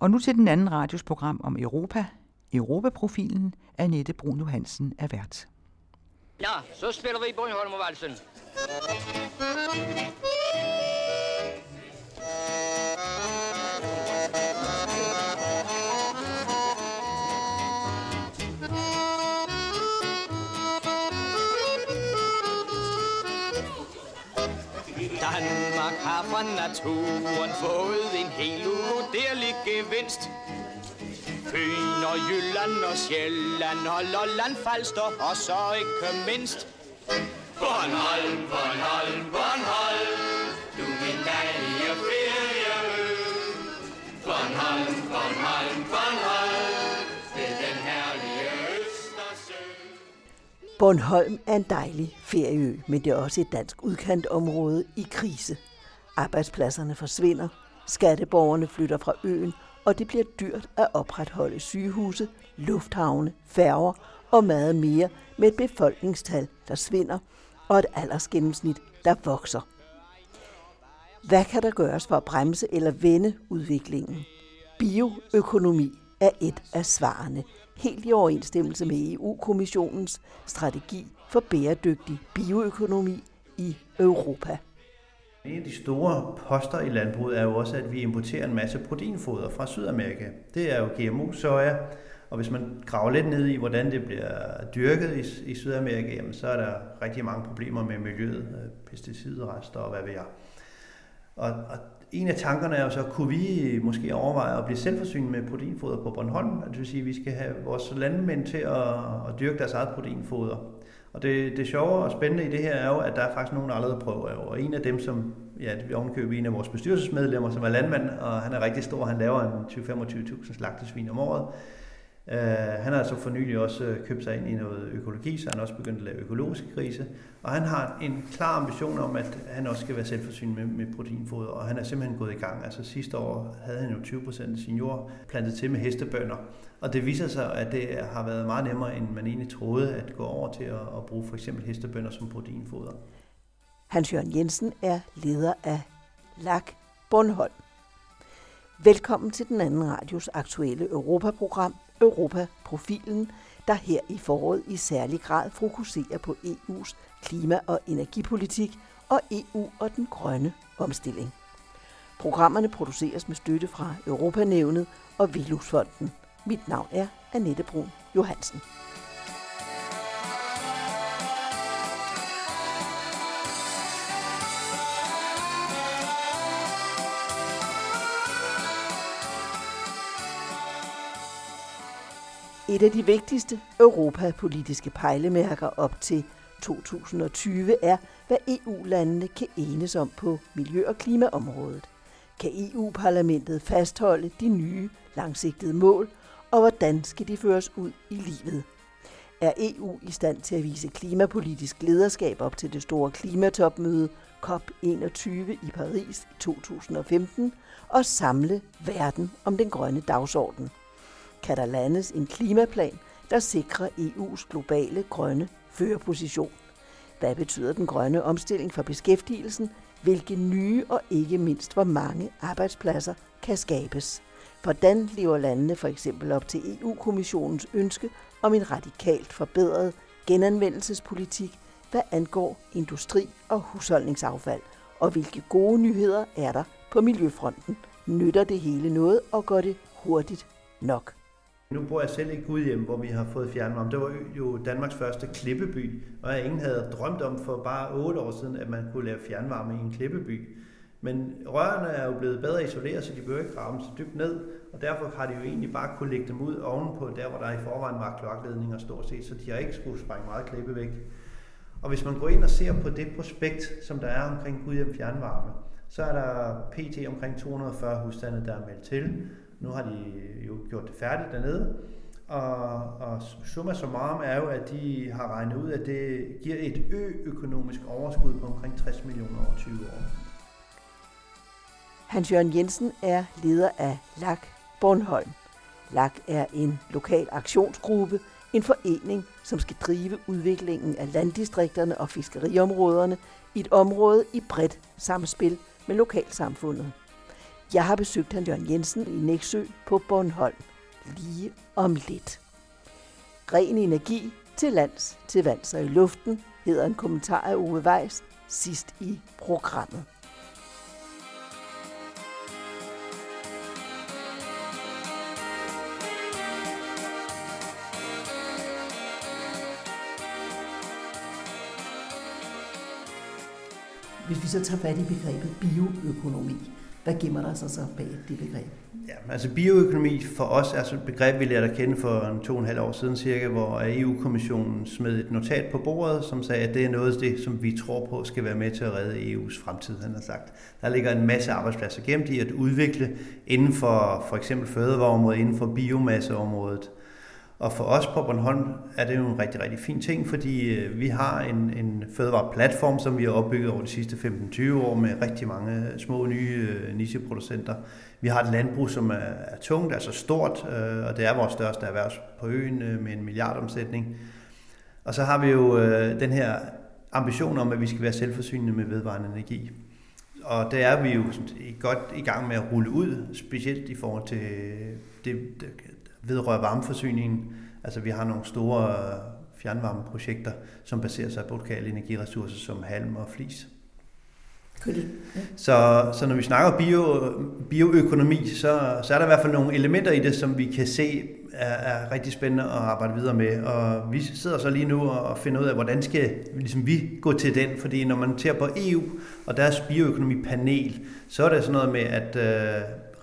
Og nu til den anden radiosprogram om Europa. Europaprofilen, Annette Bruun Johansen er vært. Ja, så spiller vi Bornholmervalsen. Danmark har fra naturen fået en helt uvurderlig gevinst. Fyn og Jylland og Sjælland og Lolland, Falster og så ikke mindst Bornholm, Bornholm, Bornholm, du min dejlige ferieø. Bornholm, Bornholm, Bornholm, ved den herlige Østersø. Bornholm er en dejlig ferieø, men det er også et dansk udkantområde i krise. Arbejdspladserne forsvinder, skatteborgerne flytter fra øen, og det bliver dyrt at opretholde sygehuse, lufthavne, færger og meget mere med et befolkningstal, der svinder, og et aldersgennemsnit, der vokser. Hvad kan der gøres for at bremse eller vende udviklingen? Bioøkonomi er et af svarene, helt i overensstemmelse med EU-kommissionens strategi for bæredygtig bioøkonomi i Europa. En af de store poster i landbruget er jo også, at vi importerer en masse proteinfoder fra Sydamerika. Det er jo GMO-soja, og hvis man graver lidt ned i, hvordan det bliver dyrket i Sydamerika, jamen, så er der rigtig mange problemer med miljøet, pesticidrester og hvad ved jeg. Og en af tankerne er jo så, kunne vi måske overveje at blive selvforsynet med proteinfoder på Bornholm? Det vil sige, at vi skal have vores landmænd til at dyrke deres eget proteinfoder. Og det sjove og spændende i det her er jo, at der er faktisk nogen, der allerede prøver. Og en af dem, som vi ovenkøber en af vores bestyrelsesmedlemmer, som er landmand, og han er rigtig stor, han laver en 20-25.000 slagtesvin om året. Han har altså for nylig også købt sig ind i noget økologi, så han også begyndt at lave økologiske grise. Og han har en klar ambition om, at han også skal være selvforsynet med proteinfoder, og han er simpelthen gået i gang. Altså sidste år havde han jo 20% af sin jord plantet til med hestebønder, og det viser sig, at det har været meget nemmere, end man egentlig troede, at gå over til at bruge for eksempel hestebønder som proteinfoder. Hans Jørgen Jensen er leder af LAK Bornholm. Velkommen til den anden radios aktuelle Europaprogram, Europaprofilen, der her i foråret i særlig grad fokuserer på EU's klima- og energipolitik og EU og den grønne omstilling. Programmerne produceres med støtte fra Europa-nævnet og Velusfonden. Mit navn er Annette Bruun Johansen. Et af de vigtigste europapolitiske pejlemærker op til 2020 er, hvad EU-landene kan enes om på miljø- og klimaområdet. Kan EU-parlamentet fastholde de nye langsigtede mål, og hvordan skal de føres ud i livet? Er EU i stand til at vise klimapolitisk lederskab op til det store klimatopmøde COP21 i Paris i 2015 og samle verden om den grønne dagsorden? Kan der landes en klimaplan, der sikrer EU's globale grønne førerposition? Hvad betyder den grønne omstilling for beskæftigelsen? Hvilke nye og ikke mindst hvor mange arbejdspladser kan skabes? Hvordan lever landene for eksempel op til EU-kommissionens ønske om en radikalt forbedret genanvendelsespolitik, hvad angår industri og husholdningsaffald? Og hvilke gode nyheder er der på miljøfronten? Nytter det hele noget, og går det hurtigt nok? Nu bor jeg selv i Gudhjem, hvor vi har fået fjernvarme. Det var jo Danmarks første klippeby, og ingen havde drømt om for bare 8 år siden, at man kunne lave fjernvarme i en klippeby. Men rørene er jo blevet bedre isoleret, så de behøver ikke grave dem så dybt ned, og derfor har de jo egentlig bare kunne lægge dem ud ovenpå, der hvor der i forvejen var kloakledninger stort set, så de har ikke skulle sprænge meget klippe væk. Og hvis man går ind og ser på det prospekt, som der er omkring Gudhjem fjernvarme, så er der pt. Omkring 240 husstande, der er meldt til. Nu har de jo gjort det færdigt dernede, og summa summarum er jo, at de har regnet ud, at det giver et økonomisk overskud på omkring 60 millioner over 20 år. Hans Jørgen Jensen er leder af LAK Bornholm. LAK er en lokal aktionsgruppe, en forening, som skal drive udviklingen af landdistrikterne og fiskeriområderne i et område i bredt samspil med lokalsamfundet. Jeg har besøgt Hans Jørgen Jensen i Nexø på Bornholm lige om lidt. Ren energi til lands, til vands og i luften, hedder en kommentar af Ove Vejs sidst i programmet. Hvis vi så tager fat i begrebet bioøkonomi, hvad gemmer der sig så bag det begreb? Ja, altså bioøkonomi for os er et begreb, vi lærte at kende for 2,5 år siden cirka, hvor EU-kommissionen smed et notat på bordet, som sagde, at det er noget af det, som vi tror på, skal være med til at redde EU's fremtid, han har sagt. Der ligger en masse arbejdspladser gemt i at udvikle inden for f.eks. fødevareområdet, inden for biomasseområdet. Og for os på Bornholm er det jo en rigtig, rigtig fin ting, fordi vi har en fødevareplatform, som vi har opbygget over de sidste 15-20 år med rigtig mange små nye nicheproducenter. Vi har et landbrug, som er tungt, altså stort, og det er vores største erhverv på øen med 1 milliardomsætning. Og så har vi jo den her ambition om, at vi skal være selvforsynende med vedvarende energi. Og det er vi jo godt i gang med at rulle ud, specielt i forhold til det vedrører varmeforsyningen. Altså vi har nogle store fjernvarmeprojekter, som baserer sig på lokale energiressourcer som halm og flis. Cool. Ja. Så når vi snakker bioøkonomi, så er der i hvert fald nogle elementer i det, som vi kan se er rigtig spændende at arbejde videre med. Og vi sidder så lige nu og finder ud af, hvordan skal ligesom vi gå til den. Fordi når man ser på EU og deres bioøkonomipanel, så er det sådan noget med, at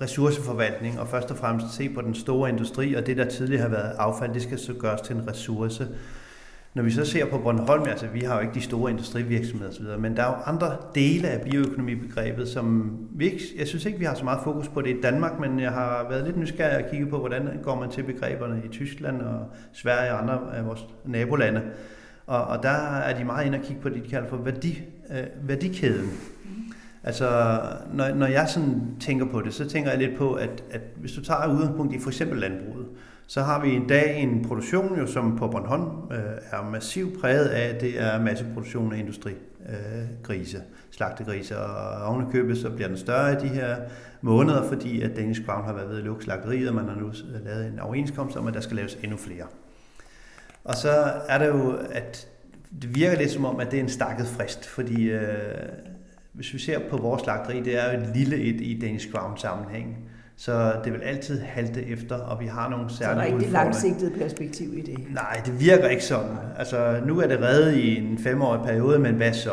ressourceforvaltning, og først og fremmest se på den store industri, og det, der tidligere har været affald, det skal så gøres til en ressource. Når vi så ser på Bornholm, altså vi har jo ikke de store industrivirksomheder osv., men der er jo andre dele af bioøkonomibegrebet, som jeg synes ikke, vi har så meget fokus på det i Danmark, men jeg har været lidt nysgerrig at kigge på, hvordan går man til begreberne i Tyskland og Sverige og andre af vores nabolande. Og der er de meget inde at kigge på det, de kalder for værdikæden. Altså, når jeg sådan tænker på det, så tænker jeg lidt på, at hvis du tager udgangspunkt i for eksempel landbruget, så har vi en dag en produktion, jo, som på Bornholm er massivt præget af, at det er masseproduktion af industrigrise, slagtegrise, og ovenikøbet, så bliver den større i de her måneder, fordi at Danish Crown har været ved at lukke slagteriet, og man har nu lavet en overenskomst om, at der skal laves endnu flere. Og så er det jo, at det virker lidt som om, at det er en stakket frist, fordi hvis vi ser på vores slagteri, det er jo et lille et i Danish Crown sammenhæng. Så det vil altid halte efter, og vi har nogle særlige udfordringer. Så der er ikke det langsigtede perspektiv i det? Nej, det virker ikke sådan. Altså, nu er det reddet i en 5-årig periode, men hvad så?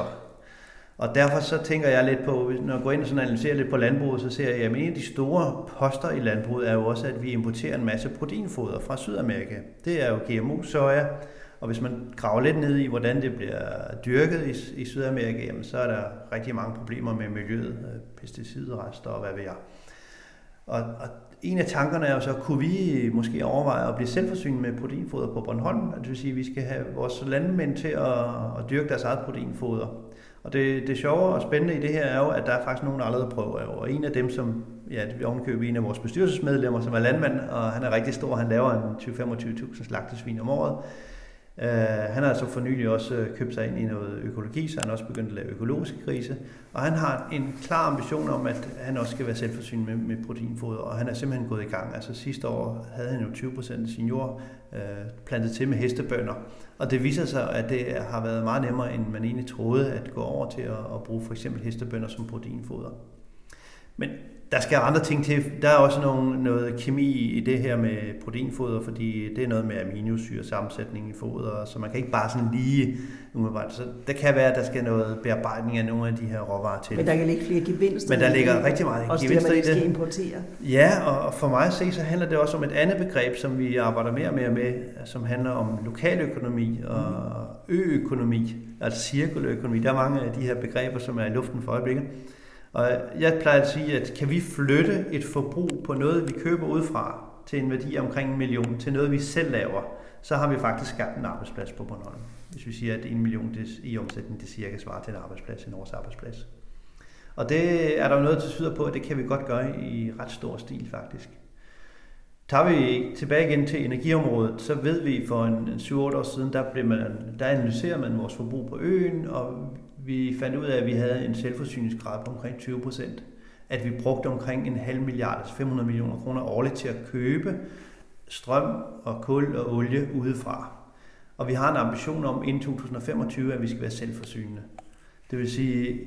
Og derfor så tænker jeg lidt på, når jeg går ind og sådan analyserer lidt på landbruget, så ser jeg, at en af de store poster i landbruget er jo også, at vi importerer en masse proteinfoder fra Sydamerika. Det er jo GMO-soja. Og hvis man graver lidt ned i, hvordan det bliver dyrket i Sydamerika, jamen, så er der rigtig mange problemer med miljøet, pesticidrester og hvad ved jeg. Og en af tankerne er jo så, kunne vi måske overveje at blive selvforsynet med proteinfoder på Bornholm? Det vil sige, at vi skal have vores landmænd til at dyrke deres eget proteinfoder. Og det sjove og spændende i det her er jo, at der er faktisk nogen, der allerede prøver. Og en af dem, som vi ovenkøber en af vores bestyrelsesmedlemmer, som er landmand, og han er rigtig stor, han laver en 20-25.000 slagtesvin om året. Han har altså for nylig også købt sig ind i noget økologi, så han også begyndt at lave økologiske grise. Og han har en klar ambition om, at han også skal være selvforsynet med proteinfoder, og han er simpelthen gået i gang. Altså sidste år havde han jo 20% af sin jord plantet til med hestebønder. Og det viser sig, at det har været meget nemmere, end man egentlig troede, at gå over til at bruge for eksempel hestebønder som proteinfoder. Men der skal andre ting til. Der er også noget kemi i det her med proteinfoder, fordi det er noget med aminosyresammensætning i foder, så man kan ikke bare sådan lige umiddelbart. Så det kan være, at der skal noget bearbejdning af nogle af de her råvarer til. Men der kan ligge flere gevinster. Men der ligger rigtig meget gevinster i det. Også det, man skal importere. Ja, og for mig at se, så handler det også om et andet begreb, som vi arbejder mere og mere med, som handler om lokaløkonomi og økonomi, altså cirkuløkonomi. Der er mange af de her begreber, som er i luften for øjeblikket. Og jeg plejer at sige, at kan vi flytte et forbrug på noget, vi køber udefra, til en værdi omkring 1 million, til noget, vi selv laver, så har vi faktisk skabt en arbejdsplads på Bornholm. Hvis vi siger, at 1 million i omsætning, det cirka svarer til en arbejdsplads, en års arbejdsplads. Og det er der jo noget til syder på, at det kan vi godt gøre i ret stor stil faktisk. Tager vi tilbage igen til energiområdet, så ved vi for en 7-8 år siden, der analyserer man vores forbrug på øen, og vi fandt ud af, at vi havde en selvforsyningsgrad på omkring 20%. at vi brugte omkring 0,5 milliard, altså 500 millioner kroner årligt til at købe strøm og kul og olie udefra. Og vi har en ambition om inden 2025, at vi skal være selvforsynende. Det vil sige,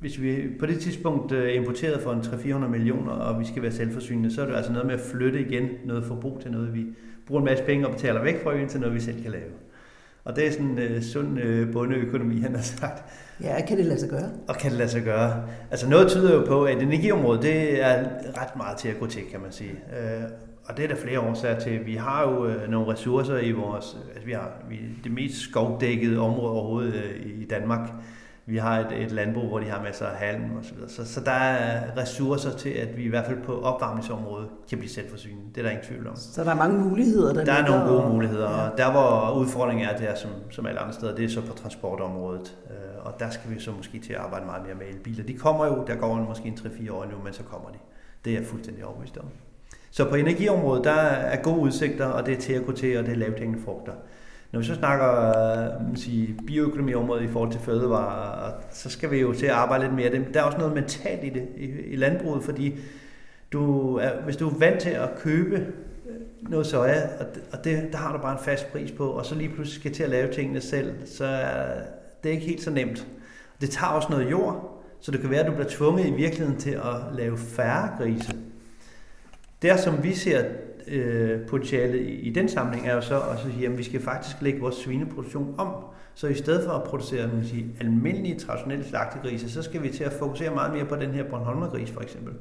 hvis vi på det tidspunkt importerede for en 300-400 millioner, og vi skal være selvforsynende, så er det altså noget med at flytte igen noget forbrug til noget, vi bruger en masse penge og betaler væk fra øen til noget, vi selv kan lave. Og det er sådan en sund bondeøkonomi, han har sagt. Ja, kan det lade sig gøre? Og kan det lade sig gøre. Altså noget tyder jo på, at energiområdet, det er ret meget til at gå til, kan man sige. Og det er der flere årsager til. Vi har jo nogle ressourcer i vores... Altså vi det mest skovdækkede område overhovedet i Danmark. Vi har et landbrug, hvor de har masser af halm osv. Så der er ressourcer til, at vi i hvert fald på opvarmningsområdet kan blive selvforsynende. Det er der ingen tvivl om. Så der er mange muligheder? Der er nogle gode muligheder. Ja. Og der, hvor udfordringen er, det er som alle andre steder, det er så på transportområdet. Og der skal vi så måske til at arbejde meget mere med elbiler. De kommer jo, der går måske en 3-4 år nu, men så kommer de. Det er jeg fuldstændig overbevist om. Så på energiområdet, der er gode udsigter, og det er til at gå til, og det er lavt hængende frugter. Når vi så snakker bioøkonomiområdet i forhold til fødevarer, så skal vi jo til at arbejde lidt mere af det. Der er også noget mentalt i det i landbruget, fordi hvis du er vant til at købe noget soja, og det, der har du bare en fast pris på, og så lige pludselig skal til at lave tingene selv, så det er ikke helt så nemt. Det tager også noget jord, så det kan være, at du bliver tvunget i virkeligheden til at lave færre grise. Der som vi ser potentialet i den sammenhæng, er jo så at sige, at vi skal faktisk lægge vores svineproduktion om. Så i stedet for at producere almindelige, traditionelle slagtegrise, så skal vi til at fokusere meget mere på den her Bornholmergris for eksempel.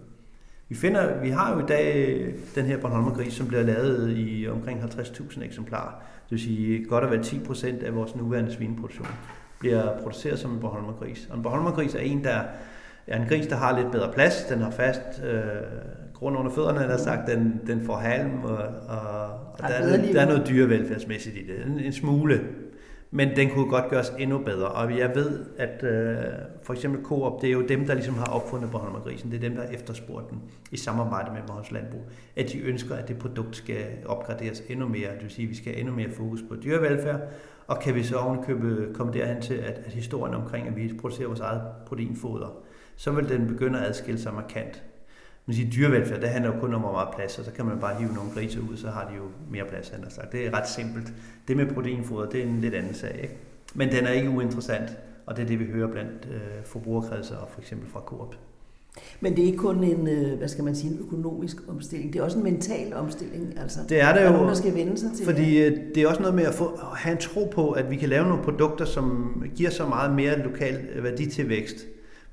Vi har jo i dag den her Bornholmergris, som bliver lavet i omkring 50.000 eksemplarer. Det vil sige, godt at være 10% af vores nuværende svineproduktion bliver produceret som en Bornholmergris. Og en Bornholmergris er en gris, der har lidt bedre plads, den har fast grund under fødderne, han har sagt, den får halm, og der er noget dyrevelfærdsmæssigt i det, en smule. Men den kunne godt gøres endnu bedre, og jeg ved, at for eksempel Coop, det er jo dem, der ligesom har opfundet Bornholmergrisen, det er dem, der har efterspurgt den i samarbejde med Bornholms Landbrug, at de ønsker, at det produkt skal opgraderes endnu mere, det vil sige, at vi skal have endnu mere fokus på dyrevelfærd, og kan vi så komme derhen til, at historien omkring, at vi producerer vores eget proteinfoder, så vil den begynde at adskille sig markant. Man siger, dyrevelfærd, det handler jo kun om, hvor meget plads, og så kan man bare hive nogle grise ud, så har de jo mere plads, han har sagt. Det er ret simpelt. Det med proteinfoder, det er en lidt anden sag, ikke? Men den er ikke uinteressant, og det er det, vi hører blandt forbrugerkredser, og for eksempel fra Coop. Men det er ikke kun en økonomisk omstilling, det er også en mental omstilling, altså. Det er det jo, man skal vende sig til. Fordi det er også noget med at have en tro på, at vi kan lave nogle produkter, som giver så meget mere lokal værditilvækst.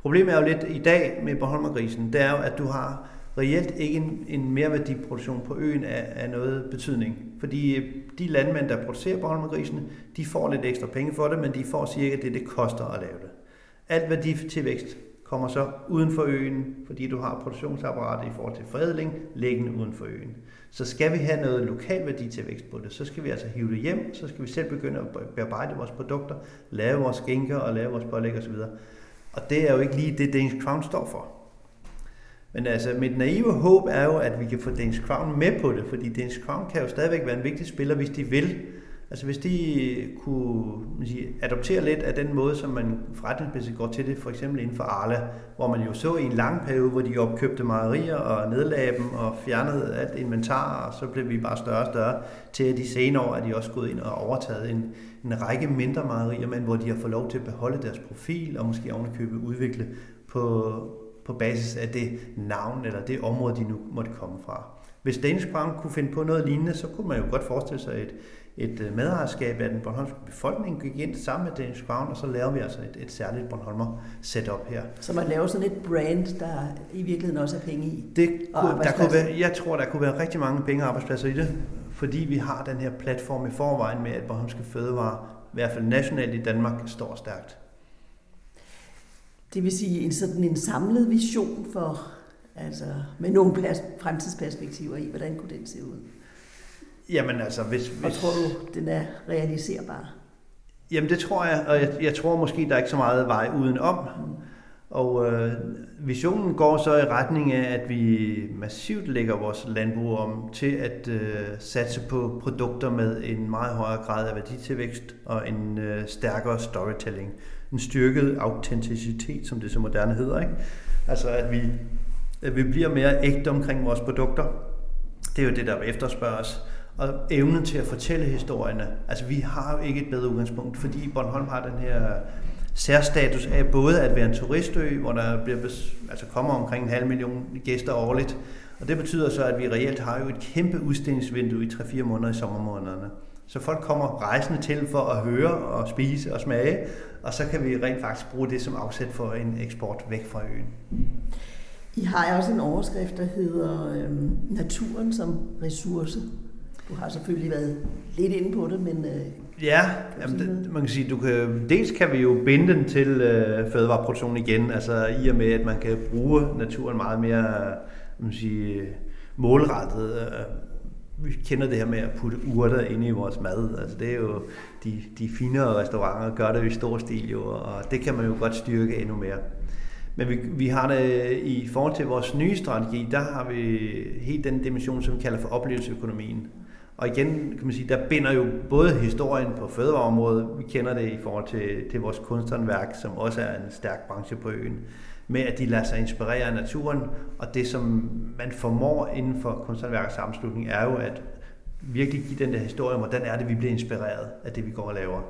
Problemet er jo lidt i dag med Bornholmergrisen, det er jo, at du har reelt ikke en merværdiproduktion på øen af noget betydning. Fordi de landmænd, der producerer Bornholmergrisen, de får lidt ekstra penge for det, men de får cirka det koster at lave det. Alt værditilvækst kommer så uden for øen, fordi du har produktionsapparatet i forhold til forædling, liggende uden for øen. Så skal vi have noget lokal værditilvækst på det, så skal vi altså hive det hjem, så skal vi selv begynde at bearbejde vores produkter, lave vores skinker og lave vores pålæg osv. Og det er jo ikke lige det, Danish Crown står for. Men altså, mit naive håb er jo, at vi kan få Danish Crown med på det, fordi Danish Crown kan jo stadigvæk være en vigtig spiller, hvis de vil. Altså hvis de kunne adoptere lidt af den måde, som man forretningsmæssigt går til det, for eksempel inden for Arla, hvor man jo så i en lang periode, hvor de opkøbte mejerier og nedlagde dem og fjernede alt inventar, og så blev vi bare større og større, til at de senere år er de også gået ind og overtaget en række mindre mejerier, men hvor de har fået lov til at beholde deres profil og måske ovenikøbet udvikle på basis af det navn eller det område, de nu måtte komme fra. Hvis Danish Crown kunne finde på noget lignende, så kunne man jo godt forestille sig et medejerskab af den bornholmske befolkning, gik ind sammen med Danish Crown, og så laver vi altså et særligt Bornholmer-setup her. Så man laver sådan et brand, der i virkeligheden også er penge i? Jeg tror, der kunne være rigtig mange penge og arbejdspladser i det, fordi vi har den her platform i forvejen med, at bornholmske fødevarer, i hvert fald nationalt i Danmark, står stærkt. Det vil sige sådan en samlet vision for, altså med nogle fremtidsperspektiver i, hvordan kunne den se ud? Jamen altså, og tror du, den er realiserbar? Jamen det tror jeg, og jeg tror måske, der er ikke så meget vej udenom. Og visionen går så i retning af, at vi massivt lægger vores landbrug om til at satse på produkter med en meget højere grad af værditilvækst og en stærkere storytelling. En styrket autenticitet, som det så moderne hedder, ikke? Altså at vi at vi bliver mere ægte omkring vores produkter. Det er jo det, der efterspørges. Og evnen til at fortælle historierne. Altså, vi har jo ikke et bedre udgangspunkt, fordi Bornholm har den her særstatus af både at være en turistø, hvor der bliver, altså kommer omkring 500.000 gæster årligt. Og det betyder så, at vi reelt har jo et kæmpe udstillingsvindue i 3-4 måneder i sommermånederne. Så folk kommer rejsende til for at høre og spise og smage, og så kan vi rent faktisk bruge det som afsæt for en eksport væk fra øen. I har også en overskrift, der hedder naturen som ressource. Du har selvfølgelig været lidt inde på det, men... Ja, man kan sige, dels kan vi jo binde den til fødevareproduktion igen, altså i og med, at man kan bruge naturen meget mere målrettet. Vi kender det her med at putte urter inde i vores mad. Altså det er jo de finere restauranter gør det i stor stil jo, og det kan man jo godt styrke endnu mere. Men vi har det i forhold til vores nye strategi, der har vi helt den dimension, som vi kalder for oplevelseøkonomien. Og igen, kan man sige, der binder jo både historien på fødevareområdet, vi kender det i forhold til vores kunsthåndværk, som også er en stærk branche på øen, med at de lader sig inspirere af naturen, og det som man formår inden for kunsthåndværkets sammenslutning, er jo at virkelig give den der historie om, hvordan er det, vi bliver inspireret af det, vi går og laver.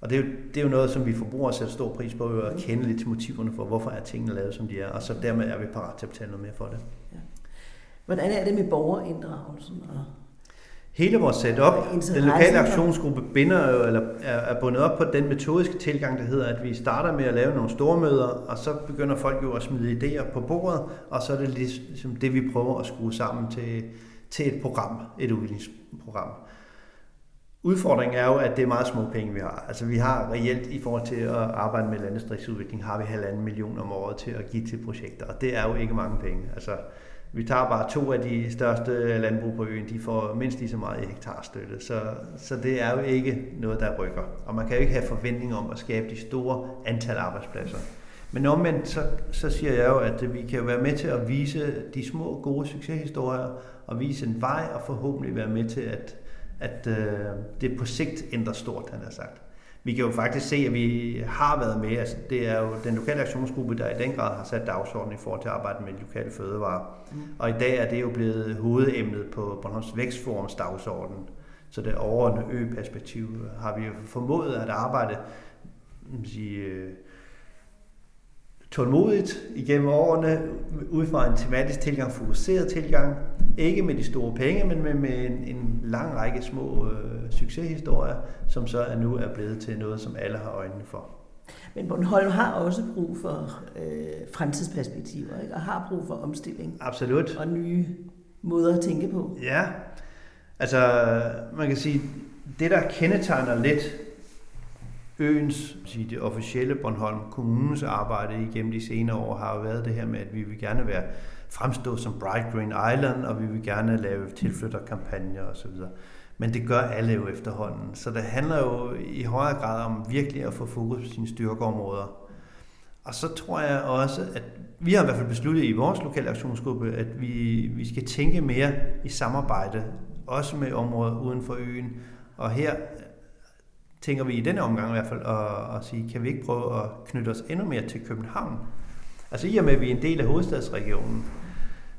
Og det er jo noget, som vi forbrugere sætter stor pris på, at kende lidt til motiverne for, hvorfor er tingene lavet, som de er, og så dermed er vi parat til at betale noget mere for det. Ja. Hvordan er det med borgerinddragelsen? Hele vores setup, den lokale aktionsgruppe er bundet op på den metodiske tilgang, der hedder, at vi starter med at lave nogle store møder, og så begynder folk jo at smide idéer på bordet, og så er det ligesom det, vi prøver at skrue sammen til et program, et udviklingsprogram. Udfordringen er jo, at det er meget små penge, vi har. Altså vi har reelt i forhold til at arbejde med landdistriktsudvikling, har vi 1,5 million om året til at give til projekter, og det er jo ikke mange penge. Altså, vi tager bare 2 af de største landbrug på øen, de får mindst lige så meget i hektarstøtte, så det er jo ikke noget, der rykker. Og man kan jo ikke have forventning om at skabe de store antal arbejdspladser. Men omvendt, så siger jeg jo, at vi kan være med til at vise de små, gode succeshistorier, og vise en vej, og forhåbentlig være med til, at det på sigt ændrer stort, han har sagt. Vi kan jo faktisk se, at vi har været med. Altså, det er jo den lokale aktionsgruppe, der i den grad har sat dagsordenen i forhold til at arbejde med lokale fødevarer. Og i dag er det jo blevet hovedemnet på Bornholms Vækstforums dagsorden. Så det overordnede ø-perspektiv har vi jo formået at arbejde tålmodigt igennem årene, ud fra en tematisk tilgang, fokuseret tilgang. Ikke med de store penge, men med en lang række små succeshistorier, som så nu er blevet til noget, som alle har øjnene for. Men Bornholm har også brug for fremtidsperspektiver, ikke? Og har brug for omstilling. Absolut. Og nye måder at tænke på. Ja, altså man kan sige, det der kendetegner lidt øens, det officielle Bornholm, kommunens arbejde igennem de senere år, har jo været det her med, at vi vil gerne være fremstå som Bright Green Island, og vi vil gerne lave tilflytterkampagner osv. Men det gør alle jo efterhånden. Så det handler jo i højere grad om virkelig at få fokus på sine styrkeområder. Og så tror jeg også, at vi har i hvert fald besluttet i vores lokale aktionsgruppe, at vi skal tænke mere i samarbejde, også med områder uden for øen. Og her tænker vi i denne omgang i hvert fald at sige, kan vi ikke prøve at knytte os endnu mere til København? Altså i og med, at vi er en del af hovedstadsregionen,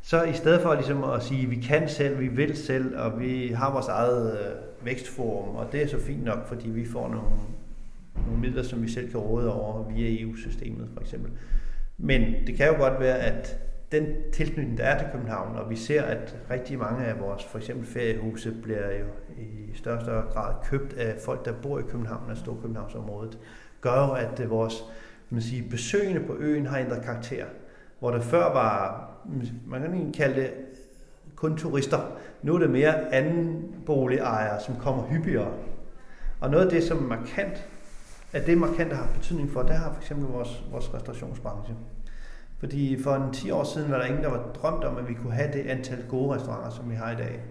så i stedet for ligesom at sige, at vi kan selv, vi vil selv, og vi har vores eget vækstforum, og det er så fint nok, fordi vi får nogle midler, som vi selv kan råde over via EU-systemet for eksempel. Men det kan jo godt være, at den tilknytning, der er til København, og vi ser, at rigtig mange af vores for eksempel feriehuse bliver jo i større grad købt af folk, der bor i København og Storkøbenhavnsområdet, gør jo, at vores besøgende på øen har ændret karakter, hvor der før var, man kan ikke kalde det kun turister, nu er det mere anden boligejere, som kommer hyppigere. Og noget af det, som er markant, at det markant har betydning for, det har for eksempel vores restaurationsbranche. Fordi for en 10 år siden var der ingen, der var drømt om, at vi kunne have det antal gode restauranter, som vi har i dag.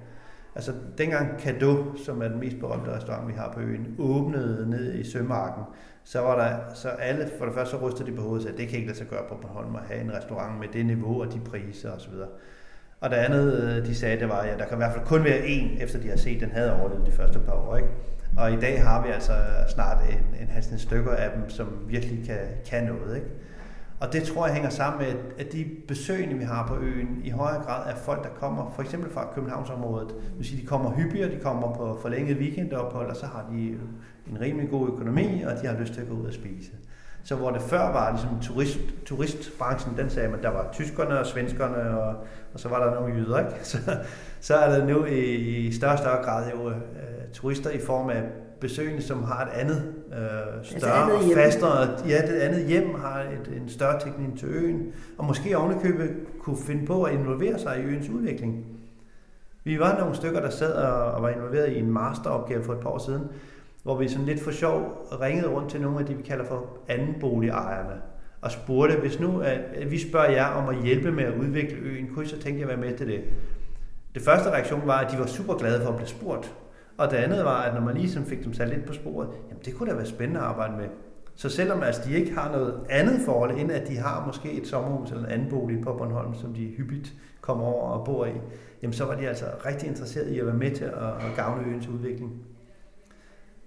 Altså dengang Cadeau, som er den mest berømte restaurant, vi har på øen, åbnede ned i Sømarken, så alle, for det første så rystede de på hovedet, at det kan ikke lade sig gøre på Bornholm at have en restaurant med det niveau og de priser osv. Og det andet, de sagde, det var, ja, der kan i hvert fald kun være én, efter de har set, den havde overlevet de første par år, ikke? Og i dag har vi altså snart en halvdel stykker af dem, som virkelig kan noget, ikke? Og det tror jeg hænger sammen med, at de besøgende, vi har på øen, i højere grad er folk, der kommer for eksempel fra Københavnsområdet. Det vil sige, de kommer hyppigere, de kommer på forlænget weekendophold, og så har de en rimelig god økonomi, og de har lyst til at gå ud og spise. Så hvor det før var ligesom turistbranchen, den sagde man, der var tyskerne og svenskerne, og så var der nogle jyder, ikke? Så er der nu i større og større grad jo turister i form af besøgende, som har et andet større og fastere. Ja, det andet hjem har en større tilknytning til øen, og måske ovenikøbet kunne finde på at involvere sig i øens udvikling. Vi var nogle stykker, der sad og var involveret i en masteropgave for et par år siden, hvor vi sådan lidt for sjov ringede rundt til nogle af de, vi kalder for anden boligejerne, og spurgte, hvis nu at vi spørger jer om at hjælpe med at udvikle øen, kunne I så tænke jer at være med til det? Det første reaktion var, at de var super glade for at blive spurgt, og det andet var, at når man ligesom fik dem sat lidt på sporet, jamen det kunne da være spændende at arbejde med. Så selvom altså de ikke har noget andet forhold, end at de har måske et sommerhus eller en anden bolig på Bornholm, som de hyppigt kommer over og bor i, jamen så var de altså rigtig interesserede i at være med til at gavne øens udvikling.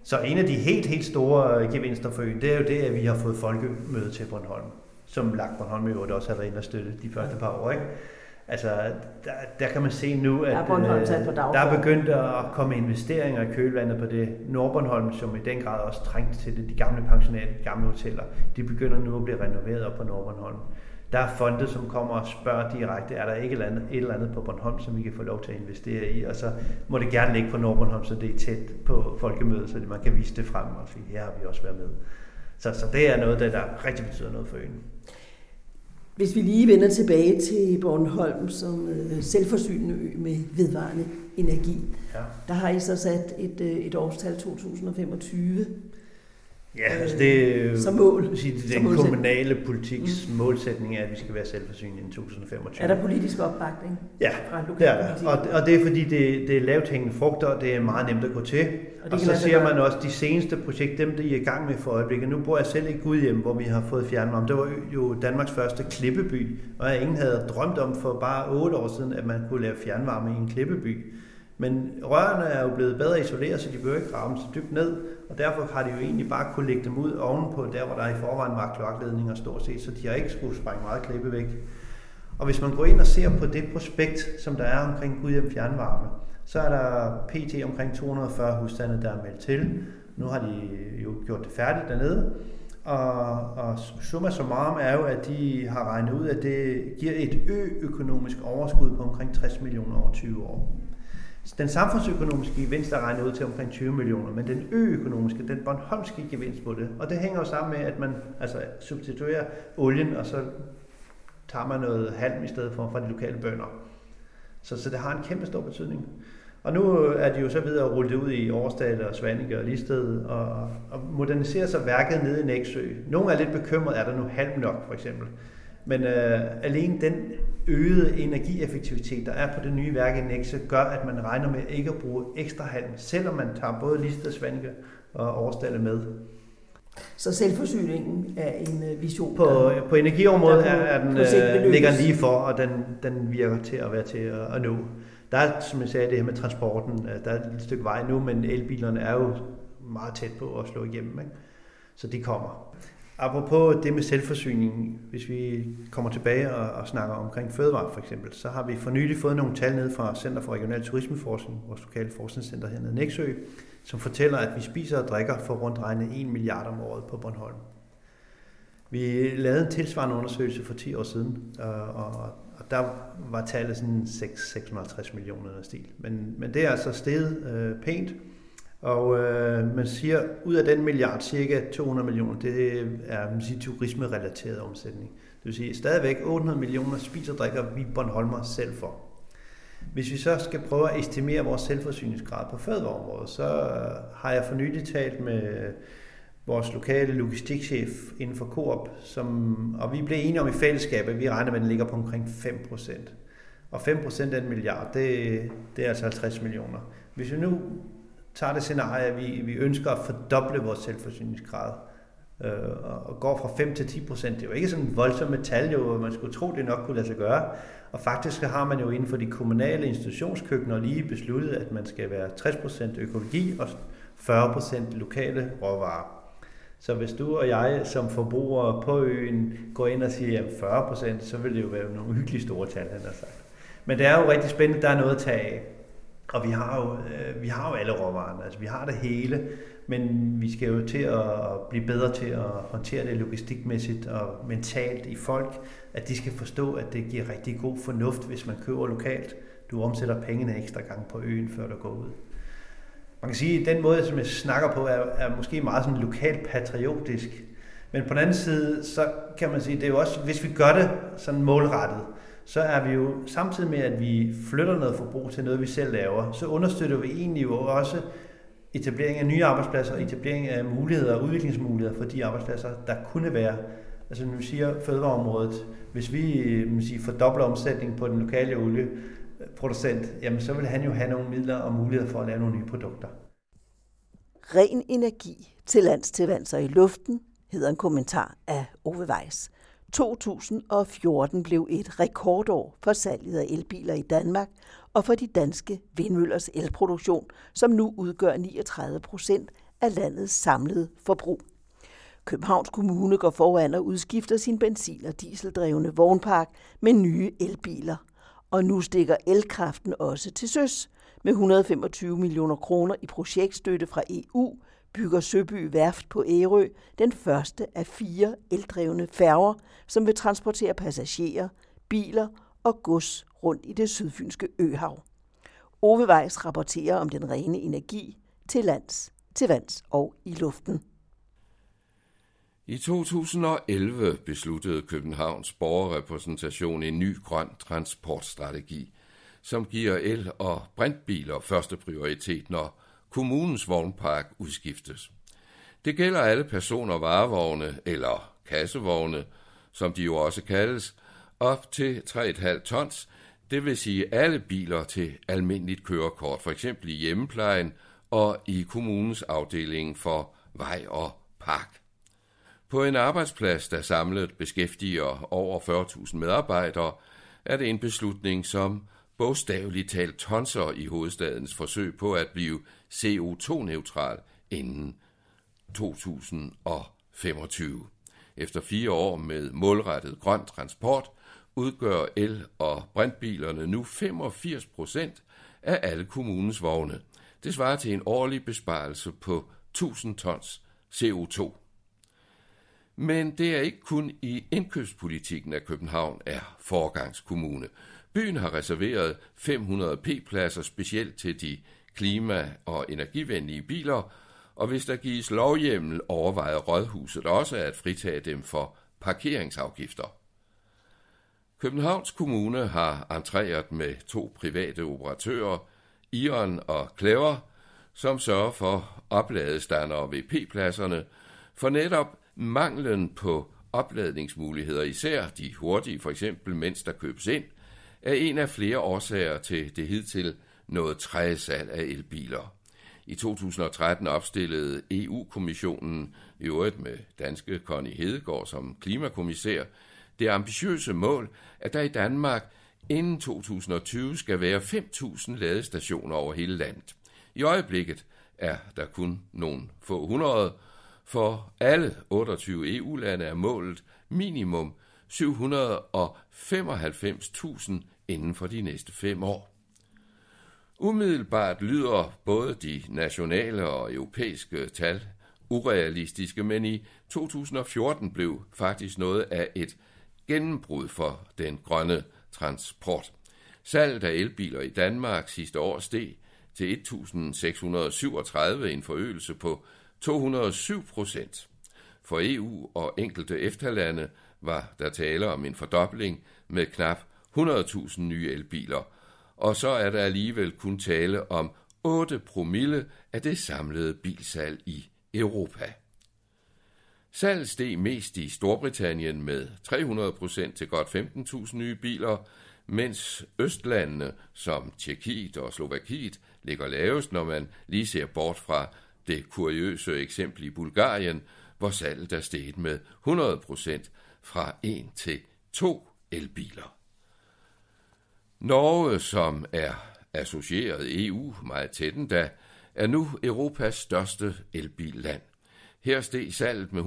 Så en af de helt, helt store gevinster for øen, det er jo det, at vi har fået folkemøde til Bornholm, som LAK Bornholm jo også har været inde og støtte de første par år, ikke? Altså, der kan man se nu, at der er begyndt at komme investeringer i kølvandet på det. Nordbornholm, som i den grad også trængte til det, de gamle pensionater, de gamle hoteller, de begynder nu at blive renoveret op på Nordbornholm. Der er fonde, som kommer og spørger direkte, er der ikke et eller andet på Bornholm, som vi kan få lov til at investere i? Og så må det gerne ligge på Nordbornholm, så det er tæt på folkemødet, så man kan vise det frem, og sige, her har vi også været med. Så det er noget, der rigtig betyder noget for øen. Hvis vi lige vender tilbage til Bornholm som selvforsynende ø med vedvarende energi, ja. Der har I så sat et årstal 2025 altså som mål. Det er den kommunale politiks målsætning er, at vi skal være selvforsynende i 2025. Er der politisk opbakning? Ja, det er der. Og det er fordi, det er lavt hængende frugter, og det er meget nemt at gå til. Og så ser man også de seneste projekter, dem der I er i gang med for øjeblikket. Nu bor jeg selv i Gudhjem, hvor vi har fået fjernvarme. Det var jo Danmarks første klippeby, og ingen havde drømt om for bare 8 år siden, at man kunne lave fjernvarme i en klippeby. Men rørene er jo blevet bedre isoleret, så de behøver ikke grave dem så dybt ned, og derfor har de jo egentlig bare kunne lægge dem ud ovenpå, der hvor der i forvejen var kloakledninger stort set, så de har ikke skulle sprænge meget klippe væk. Og hvis man går ind og ser på det prospekt, som der er omkring Gudhjem Fjernvarme, så er der pt. Omkring 240 husstande, der er meldt til. Nu har de jo gjort det færdigt dernede, og summa summarum er jo, at de har regnet ud, at det giver et økonomisk overskud på omkring 60 millioner over 20 år. Den samfundsøkonomiske gevinst er regnet ud til omkring 20 millioner, men den økonomiske, den bornholmske gevinst på det, og det hænger jo sammen med, at man altså substituerer olien, og så tager man noget halm i stedet for fra de lokale bønder. Så det har en kæmpe stor betydning. Og nu er de jo så videre at rulle det ud i Årstad og Svanike og Listed, og moderniserer sig værket nede i Nexø. Nogle er lidt bekymrede, er der nu halm nok for eksempel. Men alene den øgede energieffektivitet, der er på det nye værk i Nexø, gør, at man regner med ikke at bruge ekstra halm, selvom man tager både Listed, Svanike og Årstalde med. Så selvforsyningen er en vision? På energiområdet ligger den lige for, og den virker til at være til at nå. Der er, som jeg sagde, det her med transporten. Der er et lille stykke vej nu, men elbilerne er jo meget tæt på at slå igennem, ikke? Så de kommer. Apropos det med selvforsyning, hvis vi kommer tilbage og snakker omkring fødevarer for eksempel, så har vi for nylig fået nogle tal ned fra Center for Regional Turismeforskning, vores lokale forskningscenter hernede i Nexø, som fortæller, at vi spiser og drikker for rundt regnet 1 milliard om året på Bornholm. Vi lavede en tilsvarende undersøgelse for 10 år siden, og der var tallet sådan 650 millioner af stil. Men det er altså steget pænt. Og man siger, ud af den milliard, cirka 200 millioner, det er turisme-relateret omsætning. Det vil sige, stadigvæk 800 millioner spiser og drikker vi bornholmer selv for. Hvis vi så skal prøve at estimere vores selvforsyningsgrad på fødevareområdet, så har jeg for nylig talt med vores lokale logistikchef inden for Coop, og vi blev enige om i fællesskab, at vi regner med, at den ligger på omkring 5%. Og 5% af en milliard, det er altså 50 millioner. Hvis vi nu tager det scenarie, at vi ønsker at fordoble vores selvforsyningsgrad og går fra 5-10%. Det er jo ikke sådan et voldsomt metal, jo, man skulle tro, det nok kunne lade sig gøre. Og faktisk har man jo inden for de kommunale institutionskøkkener lige besluttet, at man skal være 60% økologi og 40% lokale råvarer. Så hvis du og jeg som forbrugere på øen går ind og siger 40%, så vil det jo være nogle hyggelige store tal, han har sagt. Men det er jo rigtig spændende, der er noget at tage af. Og vi har jo alle råvarerne, altså vi har det hele, men vi skal jo til at blive bedre til at håndtere det logistikmæssigt og mentalt i folk, at de skal forstå, at det giver rigtig god fornuft, hvis man køber lokalt. Du omsætter pengene ekstra gang på øen, før du går ud. Man kan sige, at den måde, som jeg snakker på, er måske meget sådan lokalt patriotisk. Men på den anden side, så kan man sige, det er jo også, hvis vi gør det sådan målrettet, så er vi jo samtidig med, at vi flytter noget forbrug til noget, vi selv laver, så understøtter vi egentlig jo også etablering af nye arbejdspladser og etablering af muligheder og udviklingsmuligheder for de arbejdspladser, der kunne være. Altså nu siger fødevareområdet, hvis vi fordobler omsætningen på den lokale olieproducent, jamen så vil han jo have nogle midler og muligheder for at lave nogle nye produkter. Ren energi til lands, til vands og i luften hedder en kommentar af Ove Vejs. 2014 blev et rekordår for salget af elbiler i Danmark og for de danske vindmøllers elproduktion, som nu udgør 39% af landets samlede forbrug. Københavns Kommune går foran og udskifter sin benzin- og dieseldrevne vognpark med nye elbiler. Og nu stikker elkraften også til søs. Med 125 millioner kroner i projektstøtte fra EU bygger Søby Værft på Ærø den første af 4 eldrevne færger, som vil transportere passagerer, biler og gods rundt i det sydfynske øhav. Ove Vejs rapporterer om den rene energi til lands, til vands og i luften. I 2011 besluttede Københavns borgerrepræsentation en ny grøn transportstrategi, som giver el- og brintbiler første prioritet, når kommunens vognpark udskiftes. Det gælder alle personer varevogne eller kassevogne, som de jo også kaldes, op til 3,5 tons, det vil sige alle biler til almindeligt kørekort, f.eks. i hjemmeplejen og i kommunens afdeling for vej og park. På en arbejdsplads, der samlet beskæftiger over 40.000 medarbejdere, er det en beslutning, som bogstaveligt talt tonser i hovedstadens forsøg på at blive CO2-neutral inden 2025. Efter 4 år med målrettet grøn transport udgør el- og brintbilerne nu 85% af alle kommunens vogne. Det svarer til en årlig besparelse på 1000 tons CO2. Men det er ikke kun i indkøbspolitikken, at København er forgangskommune. Byen har reserveret 500 p-pladser specielt til de klima- og energivenlige biler, og hvis der gives lovhjemmel, overvejer rådhuset også at fritage dem for parkeringsafgifter. Københavns Kommune har entreret med 2 private operatører, E.ON og Clever, som sørger for opladestandere ved p-pladserne, for netop manglen på opladningsmuligheder, især de hurtige, f.eks. mens der købes ind, er en af flere årsager til det hidtil noget træsalg af elbiler. I 2013 opstillede EU-kommissionen, i øvrigt med danske Connie Hedegaard som klimakommissær, det ambitiøse mål, at der i Danmark inden 2020 skal være 5.000 ladestationer over hele landet. I øjeblikket er der kun nogle få hundrede. For alle 28 EU-lande er målet minimum 795.000 inden for de næste 5 år. Umiddelbart lyder både de nationale og europæiske tal urealistiske, men i 2014 blev faktisk noget af et gennembrud for den grønne transport. Salget af elbiler i Danmark sidste år steg til 1.637, en forøgelse på 207%. For EU og enkelte efterlande var der tale om en fordobling med knap 100.000 nye elbiler, og så er der alligevel kun tale om 8% af det samlede bilsalg i Europa. Salg steg mest i Storbritannien med 300% til godt 15.000 nye biler, mens østlandene som Tjekkiet og Slovakiet ligger lavest, når man lige ser bort fra det kuriøse eksempel i Bulgarien, hvor salget er steget med 100% fra 1 til 2 elbiler. Norge, som er associeret EU meget tæt endda, er nu Europas største elbilland. Her steg salget med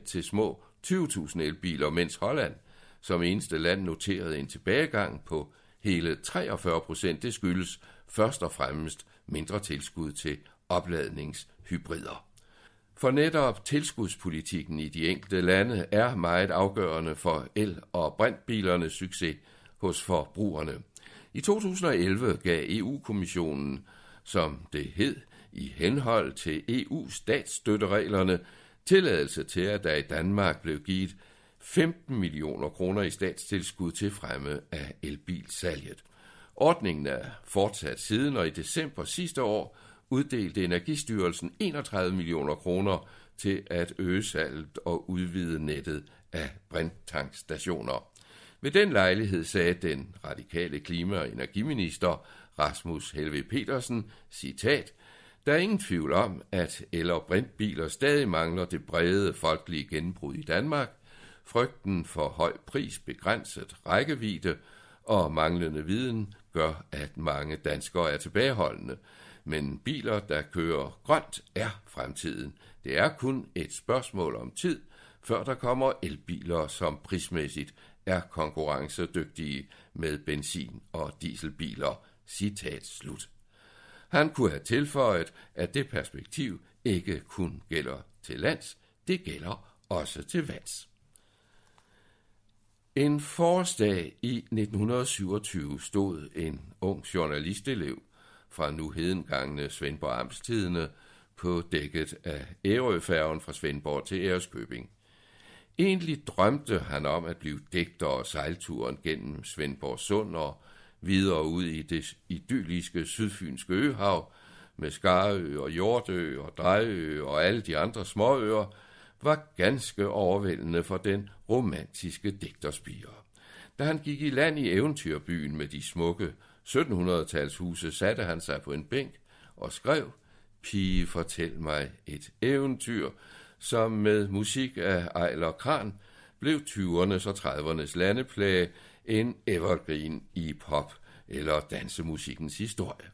140% til små 20.000 elbiler, mens Holland som eneste land noterede en tilbagegang på hele 43%. Det skyldes først og fremmest mindre tilskud til opladningshybrider. For netop tilskudspolitikken i de enkelte lande er meget afgørende for el- og brintbilernes succes hos forbrugerne. I 2011 gav EU-kommissionen, som det hed, i henhold til EU-statsstøttereglerne, tilladelse til, at der i Danmark blev givet 15 millioner kroner i statstilskud til fremme af elbilsalget. Ordningen er fortsat siden, og i december sidste år uddelte Energistyrelsen 31 millioner kroner til at øge salget og udvide nettet af brinttankstationer. Ved den lejlighed sagde den radikale klima- og energiminister Rasmus Helve Petersen, citat, der er ingen tvivl om, at el- og brintbiler stadig mangler det brede folkelige genbrud i Danmark. Frygten for høj pris, begrænset rækkevidde og manglende viden gør, at mange danskere er tilbageholdende. Men biler, der kører grønt, er fremtiden. Det er kun et spørgsmål om tid, før der kommer elbiler, som prismæssigt er konkurrencedygtige med benzin- og dieselbiler. Citat slut. Han kunne have tilføjet, at det perspektiv ikke kun gælder til lands, det gælder også til vands. En forårsdag i 1927 stod en ung journalistelev fra nu hedengangne Svendborg Amtstidende på dækket af Ærøfærgen fra Svendborg til Ærøskøbing. Egentlig drømte han om at blive digter og sejlturen gennem Svendborg Sund og videre ud i det idylliske sydfynske øhav med Skarø og Jordø og Drejø og alle de andre småøer, var ganske overvældende for den romantiske digterspiger. Da han gik i land i eventyrbyen med de smukke 1700-talshuse, satte han sig på en bænk og skrev, pige, fortæl mig et eventyr, som med musik af Ejler Kran blev 20'ernes og 30'ernes landeplage, en evergreen i pop- eller dansemusikkens historie.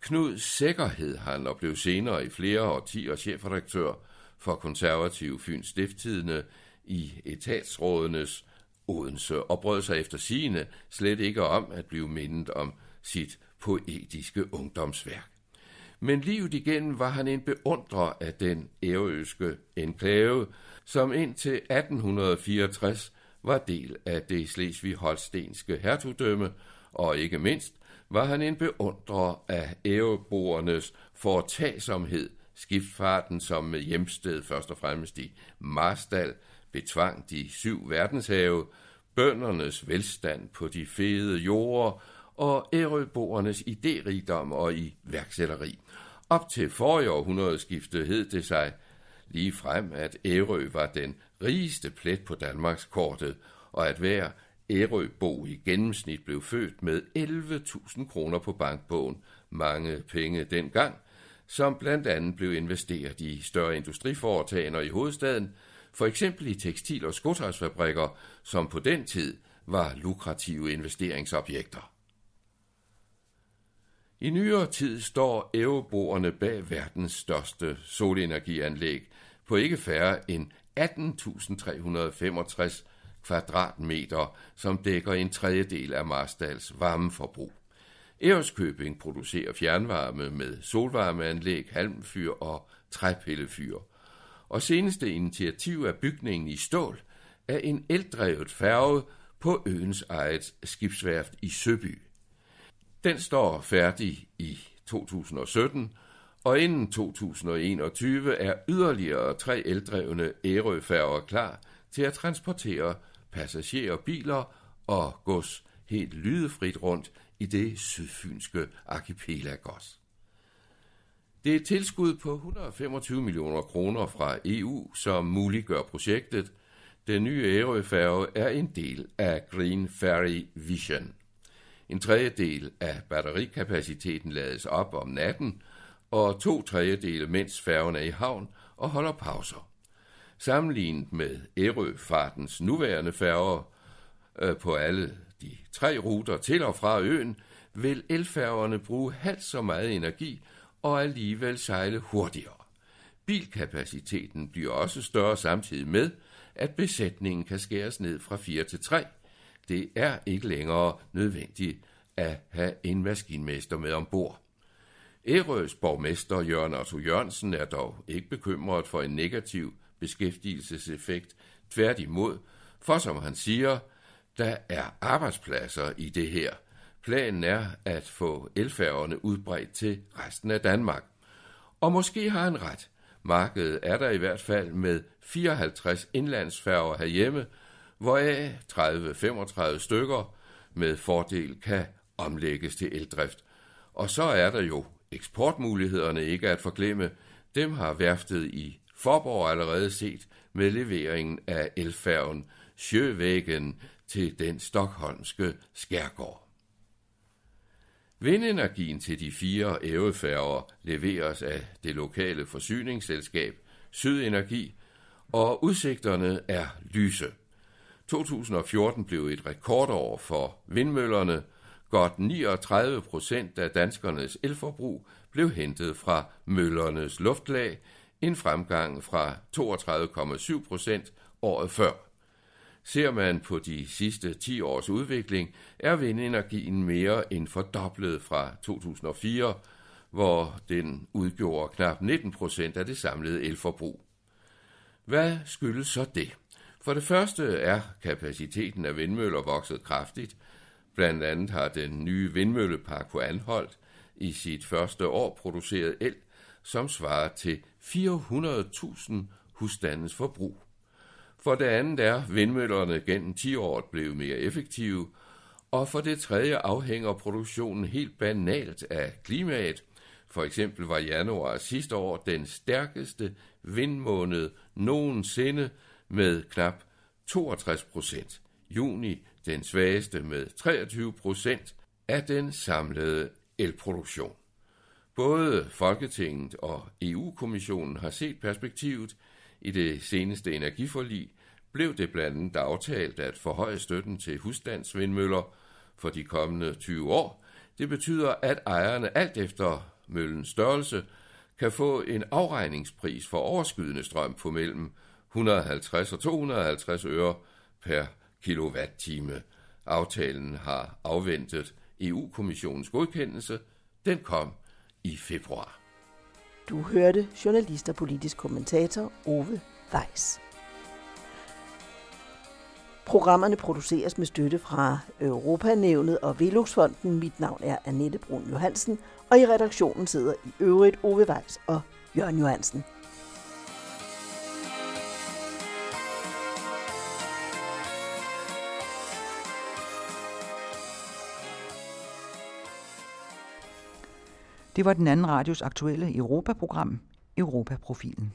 Knud Søkerhed han og blev senere i flere årtier chefredaktør for konservative Fyns stifttidene i etatsrådenes Odense og brød sig efter sigende slet ikke om at blive mindet om sit poetiske ungdomsværk. Men livet igennem var han en beundrer af den ærøske enklave, som indtil 1864 var del af det slesvig-holstenske hertugdømme, og ikke mindst var han en beundrer af ærøboernes foretagsomhed, skibsfarten som med hjemsted først og fremmest i Marstal betvang de 7 verdenshave, bøndernes velstand på de fede jorder og ærøboernes idérigdom og iværksætteri. Op til forrige århundredeskifte hed det sig lige frem, at Ærø var den rigeste plet på Danmarks kortet, og at hver Ærøbo i gennemsnit blev født med 11.000 kroner på bankbogen, mange penge dengang, som blandt andet blev investeret i større industriforetagender i hovedstaden, for eksempel i tekstil- og skotøjsfabrikker, som på den tid var lukrative investeringsobjekter. I nyere tid står ærøboerne bag verdens største solenergianlæg på ikke færre end 18.365 kvadratmeter, som dækker en tredjedel af Marstals varmeforbrug. Ærøskøbing producerer fjernvarme med solvarmeanlæg, halmfyr og træpillefyr. Og seneste initiativ er bygningen i stål af en eldrevet færge på øens eget skibsværft i Søby. Den står færdig i 2017, og inden 2021 er yderligere 3 eldrevne Ærøfærger klar til at transportere passagerbiler og gods helt lydefrit rundt i det sydfynske arkipelagos. Det er et tilskud på 125 millioner kroner fra EU, som muliggør projektet. Den nye Ærøfærge er en del af Green Ferry Vision. En tredjedel af batterikapaciteten lades op om natten, og 2/3 mens færgen er i havn og holder pauser. Sammenlignet med Ærøfartens nuværende færger på alle de 3 ruter til og fra øen, vil elfærgerne bruge halvt så meget energi og alligevel sejle hurtigere. Bilkapaciteten bliver også større samtidig med, at besætningen kan skæres ned fra 4 til 3. Det er ikke længere nødvendigt at have en maskinmester med ombord. Ærøs borgmester Jørgen Otto Jørgensen er dog ikke bekymret for en negativ beskæftigelseseffekt. Tværtimod, for som han siger, der er arbejdspladser i det her. Planen er at få elfærgerne udbredt til resten af Danmark. Og måske har han ret. Markedet er der i hvert fald med 54 indlandsfærger herhjemme, hvoraf 30-35 stykker med fordel kan omlægges til eldrift. Og så er der jo eksportmulighederne ikke at forglemme. Dem har værftet i Forborg allerede set med leveringen af elfærgen Sjøvægen til den stockholmske skærgård. Vindenergien til de 4 ærøfærger leveres af det lokale forsyningsselskab Sydenergi, og udsigterne er lyse. 2014 blev et rekordår for vindmøllerne. Godt 39% af danskernes elforbrug blev hentet fra møllernes luftlag, en fremgang fra 32,7% året før. Ser man på de sidste 10 års udvikling, er vindenergien mere end fordoblet fra 2004, hvor den udgjorde knap 19% af det samlede elforbrug. Hvad skyldes så det? For det første er kapaciteten af vindmøller vokset kraftigt. Blandt andet har den nye vindmøllepark på Anholt i sit første år produceret el, som svarer til 400.000 husstandens forbrug. For det andet er vindmøllerne gennem 10 år blevet mere effektive, og for det tredje afhænger produktionen helt banalt af klimaet. For eksempel var januar sidste år den stærkeste vindmåned nogensinde med knap 62%. Juni den svageste med 23% af den samlede elproduktion. Både Folketinget og EU-kommissionen har set perspektivet. I det seneste energiforlig blev det blandt andet aftalt at forhøje støtten til husstandsvindmøller for de kommende 20 år. Det betyder, at ejerne alt efter møllens størrelse kan få en afregningspris for overskydende strøm på mellem 150 og 250 øre per kilowatt-time. Aftalen har afventet EU-kommissionens godkendelse. Den kom i februar. Du hørte journalist og politisk kommentator Ove Vejs. Programmerne produceres med støtte fra Europa-nævnet og Veluxfonden. Mit navn er Annette Bruun Johansen, og i redaktionen sidder i øvrigt Ove Vejs og Jørgen Johansen. Det var den anden radios aktuelle Europa-program, Europa-profilen.